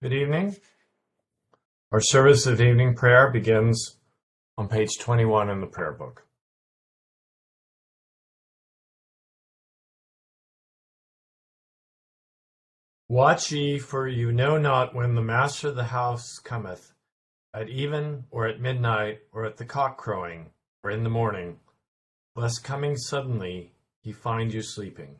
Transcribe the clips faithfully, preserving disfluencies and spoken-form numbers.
Good evening. Our service of evening prayer begins on page twenty-one in the prayer book. Watch ye, for you know not when the master of the house cometh, at even, or at midnight, or at the cock crowing, or in the morning, lest coming suddenly he find you sleeping.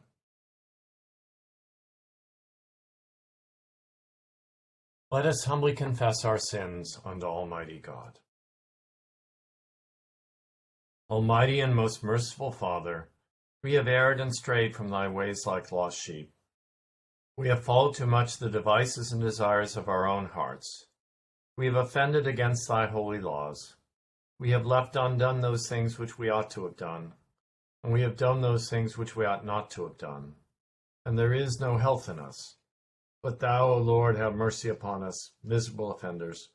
Let us humbly confess our sins unto Almighty God. Almighty and most merciful Father, we have erred and strayed from thy ways like lost sheep. We have followed too much the devices and desires of our own hearts. We have offended against thy holy laws. We have left undone those things which we ought to have done, and we have done those things which we ought not to have done. And there is no health in us. But thou, O Lord, have mercy upon us, miserable offenders.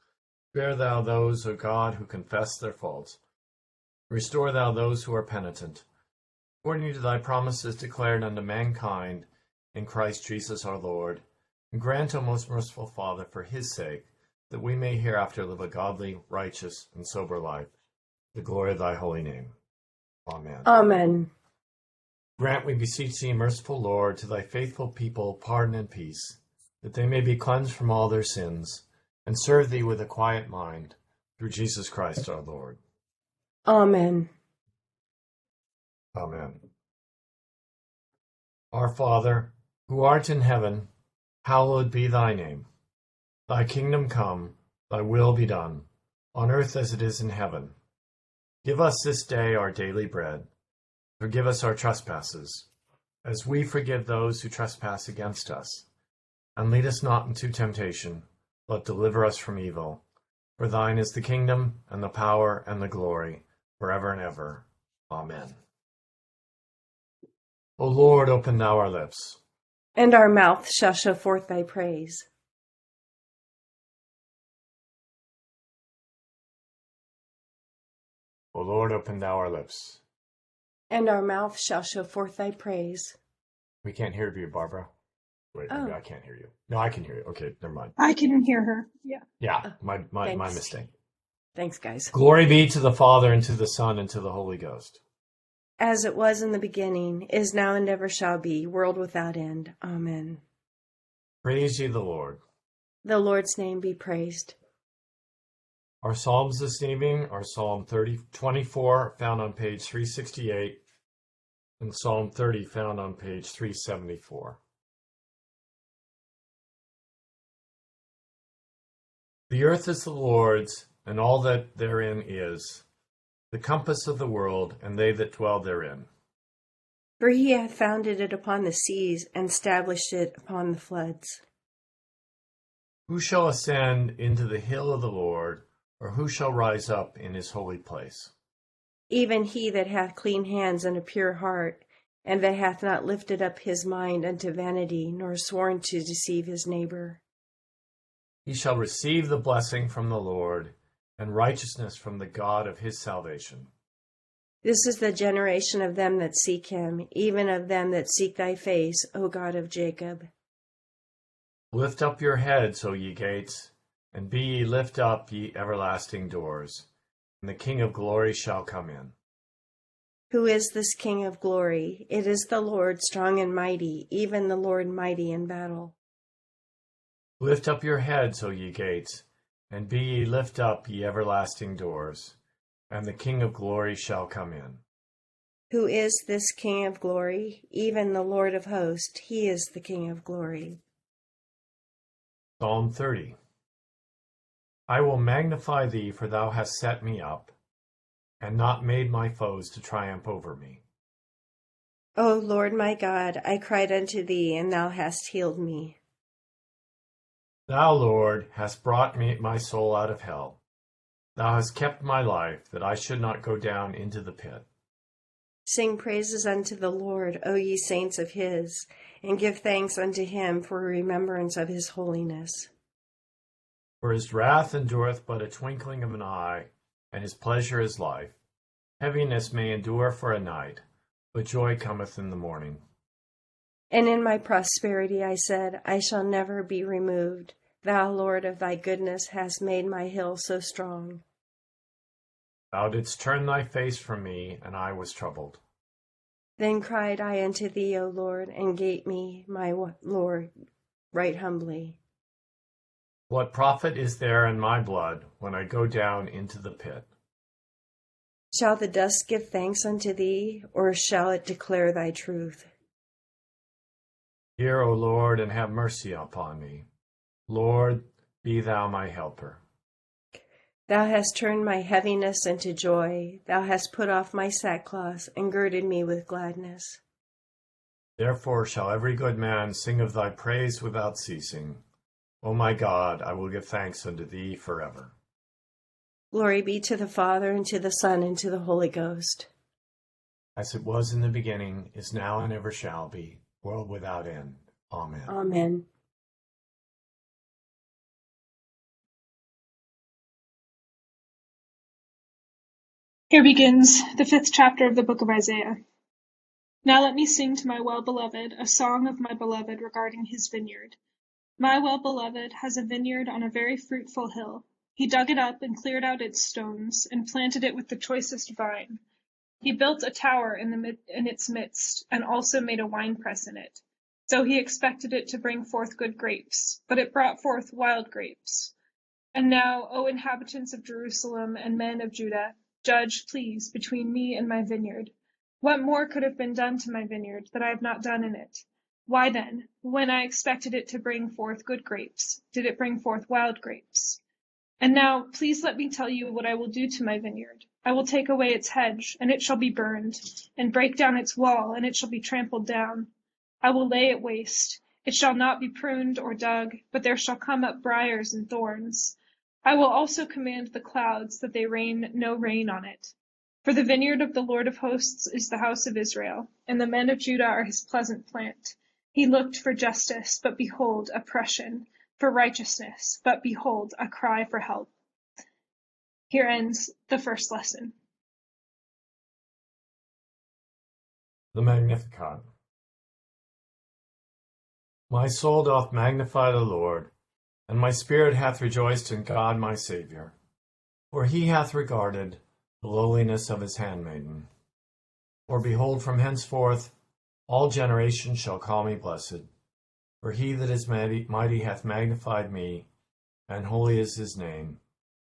Spare thou those, O God, who confess their faults. Restore thou those who are penitent, according to thy promises declared unto mankind in Christ Jesus our Lord. And grant, O most merciful Father, for his sake, that we may hereafter live a godly, righteous, and sober life, the glory of thy holy name. Amen. Amen. Grant, we beseech thee, merciful Lord, to thy faithful people pardon and peace, that they may be cleansed from all their sins, and serve thee with a quiet mind, through Jesus Christ our Lord. Amen. Amen. Our Father, who art in heaven, hallowed be thy name. Thy kingdom come, thy will be done, on earth as it is in heaven. Give us this day our daily bread. Forgive us our trespasses, as we forgive those who trespass against us. And lead us not into temptation, but deliver us from evil. For thine is the kingdom, and the power, and the glory, forever and ever. Amen. O Lord, open thou our lips, and our mouth shall show forth thy praise. O Lord, open thou our lips, and our mouth shall show forth thy praise. We can't hear you, Barbara. Wait, oh. I can't hear you. No, I can hear you. Okay, never mind. I can hear her. Yeah. Yeah, oh, my my, my mistake. Thanks, guys. Glory be to the Father, and to the Son, and to the Holy Ghost. As it was in the beginning, is now, and ever shall be, world without end. Amen. Praise ye the Lord. The Lord's name be praised. Our Psalms this evening are Psalm thirty, twenty-four, found on page three sixty-eight, and Psalm thirty, found on page three seventy-four. The earth is the Lord's, and all that therein is, the compass of the world, and they that dwell therein. For he hath founded it upon the seas, and established it upon the floods. Who shall ascend into the hill of the Lord, or who shall rise up in his holy place? Even he that hath clean hands and a pure heart, and that hath not lifted up his mind unto vanity, nor sworn to deceive his neighbor. He shall receive the blessing from the Lord, and righteousness from the God of his salvation. This is the generation of them that seek him, even of them that seek thy face, O God of Jacob. Lift up your heads, O ye gates, and be ye lift up, ye everlasting doors, and the King of glory shall come in. Who is this King of glory? It is the Lord strong and mighty, even the Lord mighty in battle. Lift up your heads, O ye gates, and be ye lift up, ye everlasting doors, and the King of glory shall come in. Who is this King of glory? Even the Lord of hosts, he is the King of glory. Psalm thirty. I will magnify thee, for thou hast set me up, and not made my foes to triumph over me. O Lord my God, I cried unto thee, and thou hast healed me. Thou, Lord, hast brought me my soul out of hell. Thou hast kept my life, that I should not go down into the pit. Sing praises unto the Lord, O ye saints of his, and give thanks unto him for remembrance of his holiness. For his wrath endureth but a twinkling of an eye, and his pleasure is life. Heaviness may endure for a night, but joy cometh in the morning. And in my prosperity I said, I shall never be removed. Thou, Lord, of thy goodness, hast made my hill so strong. Thou didst turn thy face from me, and I was troubled. Then cried I unto thee, O Lord, and gave me, my Lord, right humbly. What profit is there in my blood when I go down into the pit? Shall the dust give thanks unto thee, or shall it declare thy truth? Hear, O Lord, and have mercy upon me. Lord, be thou my helper. Thou hast turned my heaviness into joy. Thou hast put off my sackcloth, and girded me with gladness. Therefore shall every good man sing of thy praise without ceasing. O my God, I will give thanks unto thee forever. Glory be to the Father, and to the Son, and to the Holy Ghost. As it was in the beginning, is now, and ever shall be, world without end. Amen. Amen. Here begins the fifth chapter of the book of Isaiah. Now let me sing to my well-beloved a song of my beloved regarding his vineyard. My well-beloved has a vineyard on a very fruitful hill. He dug it up and cleared out its stones and planted it with the choicest vine. He built a tower in, the mid in its midst and also made a winepress in it. So he expected it to bring forth good grapes, but it brought forth wild grapes. And now, O inhabitants of Jerusalem and men of Judah, judge, please, between me and my vineyard. What more could have been done to my vineyard that I have not done in it? Why then, when I expected it to bring forth good grapes, did it bring forth wild grapes? And now, please let me tell you what I will do to my vineyard. I will take away its hedge, and it shall be burned, and break down its wall, and it shall be trampled down. I will lay it waste. It shall not be pruned or dug, but there shall come up briars and thorns. I will also command the clouds that they rain no rain on it. For the vineyard of the Lord of hosts is the house of Israel, and the men of Judah are his pleasant plant. He looked for justice, but behold, oppression, for righteousness, but behold, a cry for help. Here ends the first lesson. The Magnificat. My soul doth magnify the Lord, and my spirit hath rejoiced in God my Saviour, for he hath regarded the lowliness of his handmaiden. For behold, from henceforth all generations shall call me blessed, for he that is mighty hath magnified me, and holy is his name,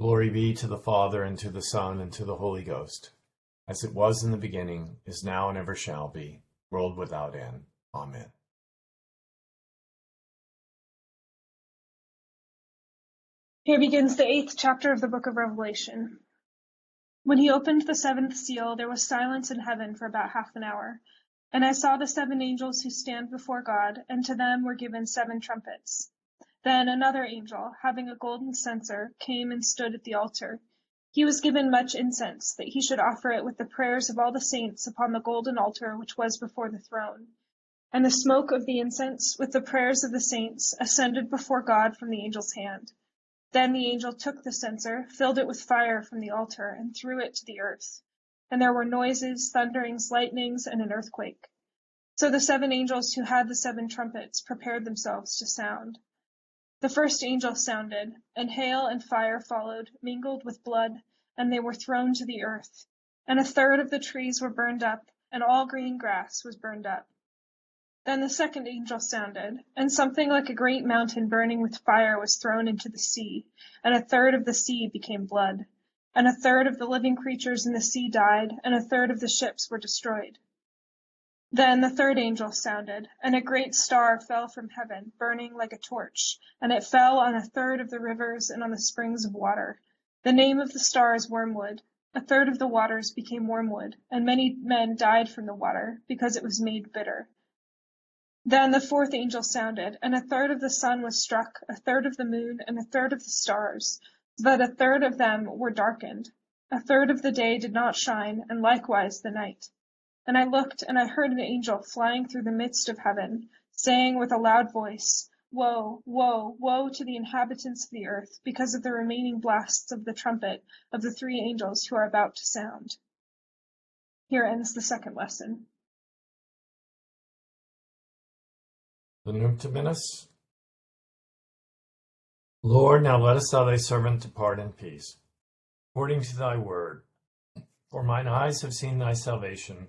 Glory be to the Father, and to the Son, and to the Holy Ghost, as it was in the beginning, is now, and ever shall be, world without end. Amen. Here begins the eighth chapter of the book of Revelation. When he opened the seventh seal, there was silence in heaven for about half an hour. And I saw the seven angels who stand before God, and to them were given seven trumpets. Then another angel, having a golden censer, came and stood at the altar. He was given much incense, that he should offer it with the prayers of all the saints upon the golden altar which was before the throne. And the smoke of the incense, with the prayers of the saints, ascended before God from the angel's hand. Then the angel took the censer, filled it with fire from the altar, and threw it to the earth. And there were noises, thunderings, lightnings, and an earthquake. So the seven angels who had the seven trumpets prepared themselves to sound. The first angel sounded, and hail and fire followed, mingled with blood, and they were thrown to the earth. And a third of the trees were burned up, and all green grass was burned up. Then the second angel sounded, and something like a great mountain burning with fire was thrown into the sea, and a third of the sea became blood, and a third of the living creatures in the sea died, and a third of the ships were destroyed. Then the third angel sounded, and a great star fell from heaven, burning like a torch, and it fell on a third of the rivers and on the springs of water. The name of the star is wormwood. A third of the waters became wormwood, and many men died from the water, because it was made bitter. Then the fourth angel sounded, and a third of the sun was struck, a third of the moon, and a third of the stars, so that a third of them were darkened. A third of the day did not shine, and likewise the night. And I looked, and I heard an angel flying through the midst of heaven, saying with a loud voice, Woe, woe, woe to the inhabitants of the earth, because of the remaining blasts of the trumpet of the three angels who are about to sound. Here ends the second lesson. The Nuntimanus. Lord, now lettest thou thy servant depart in peace, according to thy word. For mine eyes have seen thy salvation,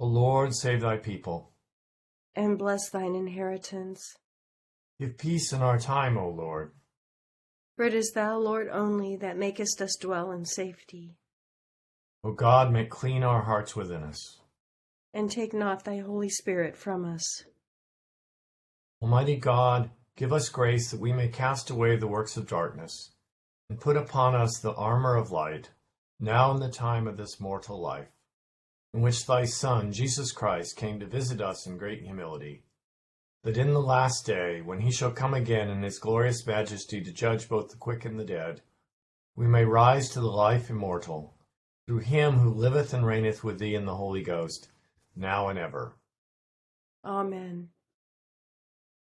O Lord, save thy people. And bless thine inheritance. Give peace in our time, O Lord. For it is thou, Lord, only that makest us dwell in safety. O God, make clean our hearts within us. And take not thy Holy Spirit from us. Almighty God, give us grace that we may cast away the works of darkness, and put upon us the armor of light, now in the time of this mortal life, in which thy Son, Jesus Christ, came to visit us in great humility, that in the last day, when he shall come again in his glorious majesty to judge both the quick and the dead, we may rise to the life immortal, through him who liveth and reigneth with thee in the Holy Ghost, now and ever. Amen.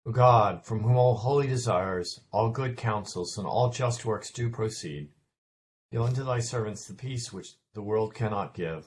O God, from whom all holy desires, all good counsels, and all just works do proceed, give unto thy servants the peace which the world cannot give,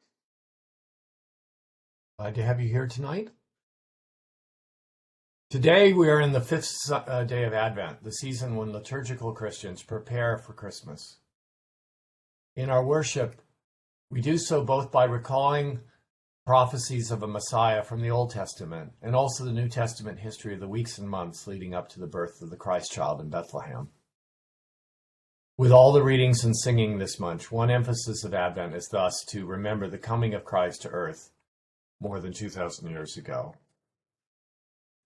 Glad to have you here tonight. Today we are in the fifth uh, day of Advent, the season when liturgical Christians prepare for Christmas. In our worship, we do so both by recalling prophecies of a Messiah from the Old Testament and also the New Testament history of the weeks and months leading up to the birth of the Christ child in Bethlehem. With all the readings and singing this month, one emphasis of Advent is thus to remember the coming of Christ to earth more than two thousand years ago.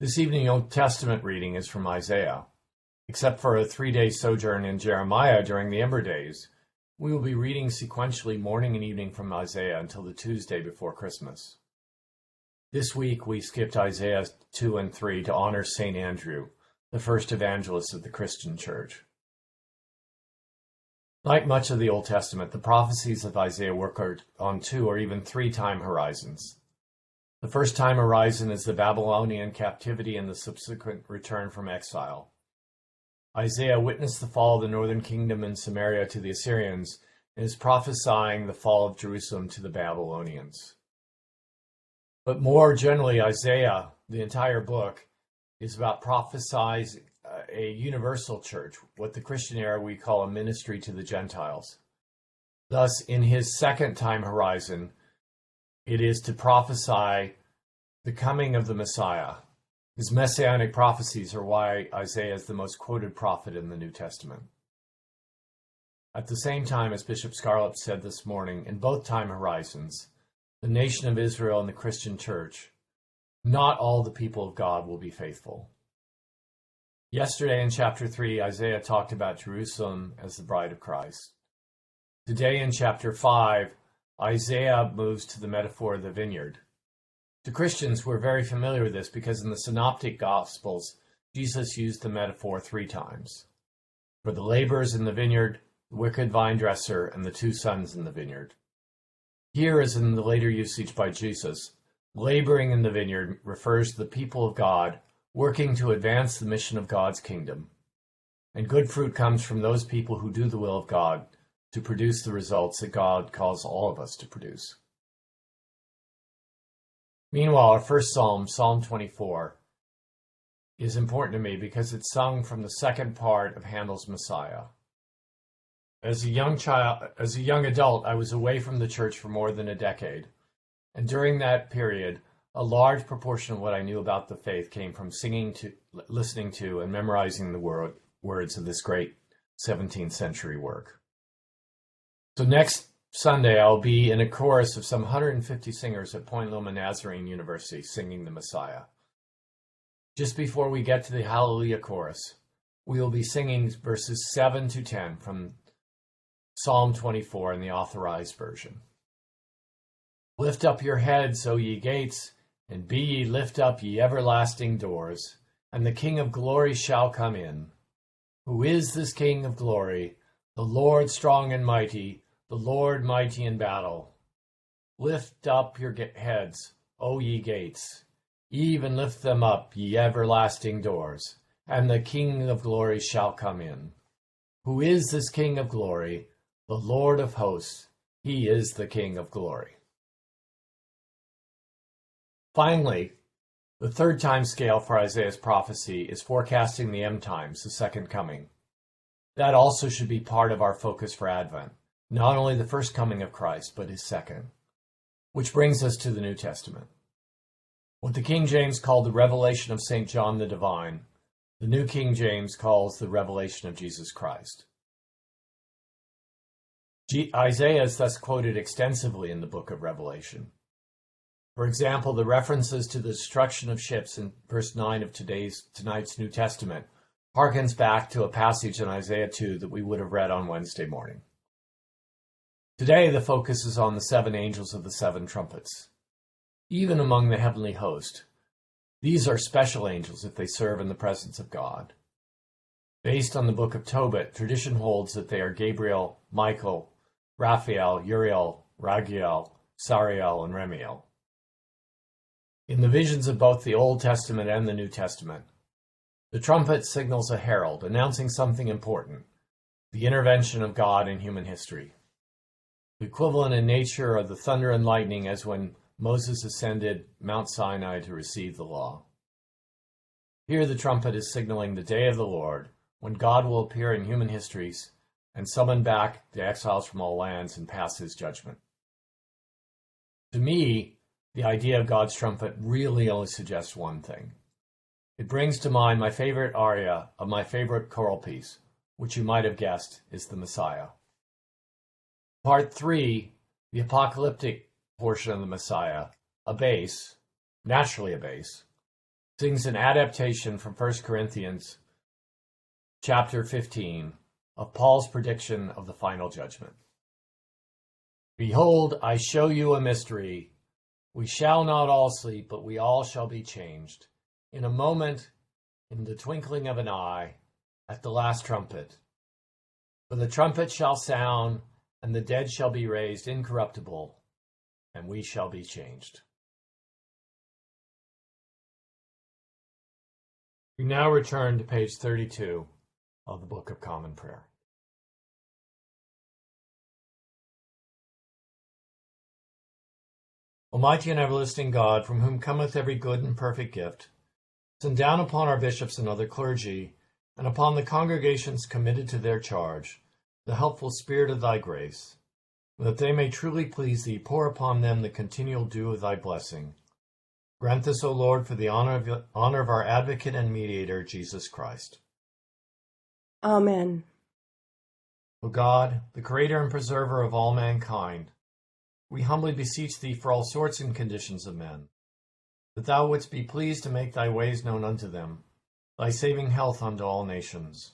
This evening, Old Testament reading is from Isaiah. Except for a three-day sojourn in Jeremiah during the Ember Days, we will be reading sequentially morning and evening from Isaiah until the Tuesday before Christmas. This week, we skipped Isaiah two and three to honor Saint Andrew, the first evangelist of the Christian Church. Like much of the Old Testament, the prophecies of Isaiah work on two or even three time horizons. The first time horizon is the Babylonian captivity and the subsequent return from exile. Isaiah witnessed the fall of the northern kingdom in Samaria to the Assyrians and is prophesying the fall of Jerusalem to the Babylonians. But more generally, Isaiah, the entire book, is about prophesies, uh, a universal church, what the Christian era we call a ministry to the Gentiles. Thus, in his second time horizon, it is to prophesy the coming of the Messiah. His messianic prophecies are why Isaiah is the most quoted prophet in the New Testament. At the same time, as Bishop Scarlett said this morning, in both time horizons, the nation of Israel and the Christian church, not all the people of God will be faithful. Yesterday in chapter three, Isaiah talked about Jerusalem as the bride of Christ. Today in chapter five, Isaiah moves to the metaphor of the vineyard. To Christians, we're very familiar with this because in the Synoptic Gospels, Jesus used the metaphor three times. For the laborers in the vineyard, the wicked vine dresser, and the two sons in the vineyard. Here, as in the later usage by Jesus, laboring in the vineyard refers to the people of God working to advance the mission of God's kingdom. And good fruit comes from those people who do the will of God to produce the results that God calls all of us to produce. Meanwhile, our first psalm, Psalm twenty-four, is important to me because it's sung from the second part of Handel's Messiah. As a young child, as a young adult, I was away from the church for more than a decade, and during that period, a large proportion of what I knew about the faith came from singing to, listening to, and memorizing the word, words of this great seventeenth century work. So next Sunday, I'll be in a chorus of some one hundred fifty singers at Point Loma Nazarene University singing the Messiah. Just before we get to the Hallelujah chorus, we will be singing verses seven to ten from Psalm twenty-four in the Authorized Version. Lift up your heads, O ye gates, and be ye lift up, ye everlasting doors, and the King of glory shall come in. Who is this King of glory? The Lord strong and mighty, the Lord mighty in battle. Lift up your heads, O ye gates, even lift them up, ye everlasting doors, and the King of glory shall come in. Who is this King of glory? The Lord of hosts, he is the King of glory. Finally, the third time scale for Isaiah's prophecy is forecasting the end times, the second coming. That also should be part of our focus for Advent. Not only the first coming of Christ, but his second. Which brings us to the New Testament. What the King James called the revelation of Saint John the Divine, the New King James calls the revelation of Jesus Christ. G- Isaiah is thus quoted extensively in the book of Revelation. For example, the references to the destruction of ships in verse nine of today's tonight's New Testament harkens back to a passage in Isaiah two that we would have read on Wednesday morning. Today, the focus is on the seven angels of the seven trumpets. Even among the heavenly host, these are special angels if they serve in the presence of God. Based on the Book of Tobit, tradition holds that they are Gabriel, Michael, Raphael, Uriel, Raguel, Sariel, and Remiel. In the visions of both the Old Testament and the New Testament, the trumpet signals a herald announcing something important, the intervention of God in human history. The equivalent in nature of the thunder and lightning as when Moses ascended Mount Sinai to receive the law. Here the trumpet is signaling the day of the Lord, when God will appear in human histories and summon back the exiles from all lands and pass his judgment. To me, the idea of God's trumpet really only suggests one thing. It brings to mind my favorite aria of my favorite choral piece, which you might have guessed is the Messiah. Part three, the apocalyptic portion of the Messiah, a bass, naturally a bass, sings an adaptation from First Corinthians chapter fifteen of Paul's prediction of the final judgment. Behold, I show you a mystery. We shall not all sleep, but we all shall be changed. In a moment, in the twinkling of an eye, at the last trumpet. For the trumpet shall sound, and the dead shall be raised incorruptible, and we shall be changed. We now return to page thirty-two of the Book of Common Prayer. Almighty and everlasting God, from whom cometh every good and perfect gift, send down upon our bishops and other clergy and upon the congregations committed to their charge, the helpful Spirit of thy grace, that they may truly please thee, pour upon them the continual dew of thy blessing. Grant this, O Lord, for the honor of, honor of our advocate and mediator, Jesus Christ. Amen. O God, the creator and preserver of all mankind, we humbly beseech thee for all sorts and conditions of men, that thou wouldst be pleased to make thy ways known unto them, thy saving health unto all nations.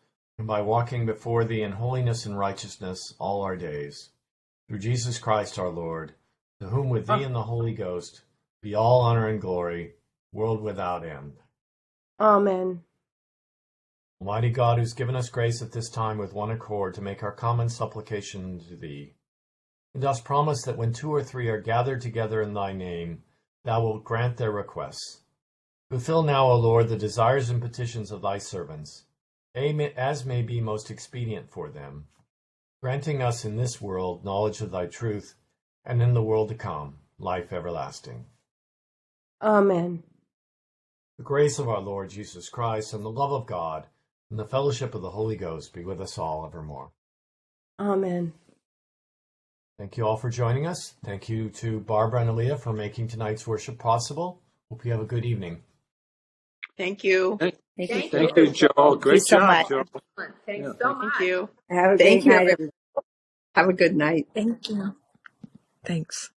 and by walking before thee in holiness and righteousness all our days. Through Jesus Christ our Lord, to whom with thee and the Holy Ghost be all honor and glory, world without end. Amen. Almighty God, who's given us grace at this time with one accord to make our common supplication to thee, and dost promise that when two or three are gathered together in thy name, thou wilt grant their requests. Fulfill now, O Lord, the desires and petitions of thy servants, as may be most expedient for them, granting us in this world knowledge of thy truth, and in the world to come, life everlasting. Amen. The grace of our Lord Jesus Christ, and the love of God, and the fellowship of the Holy Ghost be with us all evermore. Amen. Thank you all for joining us. Thank you to Barbara and Aaliyah for making tonight's worship possible. Hope you have a good evening. Thank you. Thank Thank, thank you, thank you, Joel. Great job, Joel. Thanks so much. Thank you. Have a good night. Have a good night. Thank you. Thanks.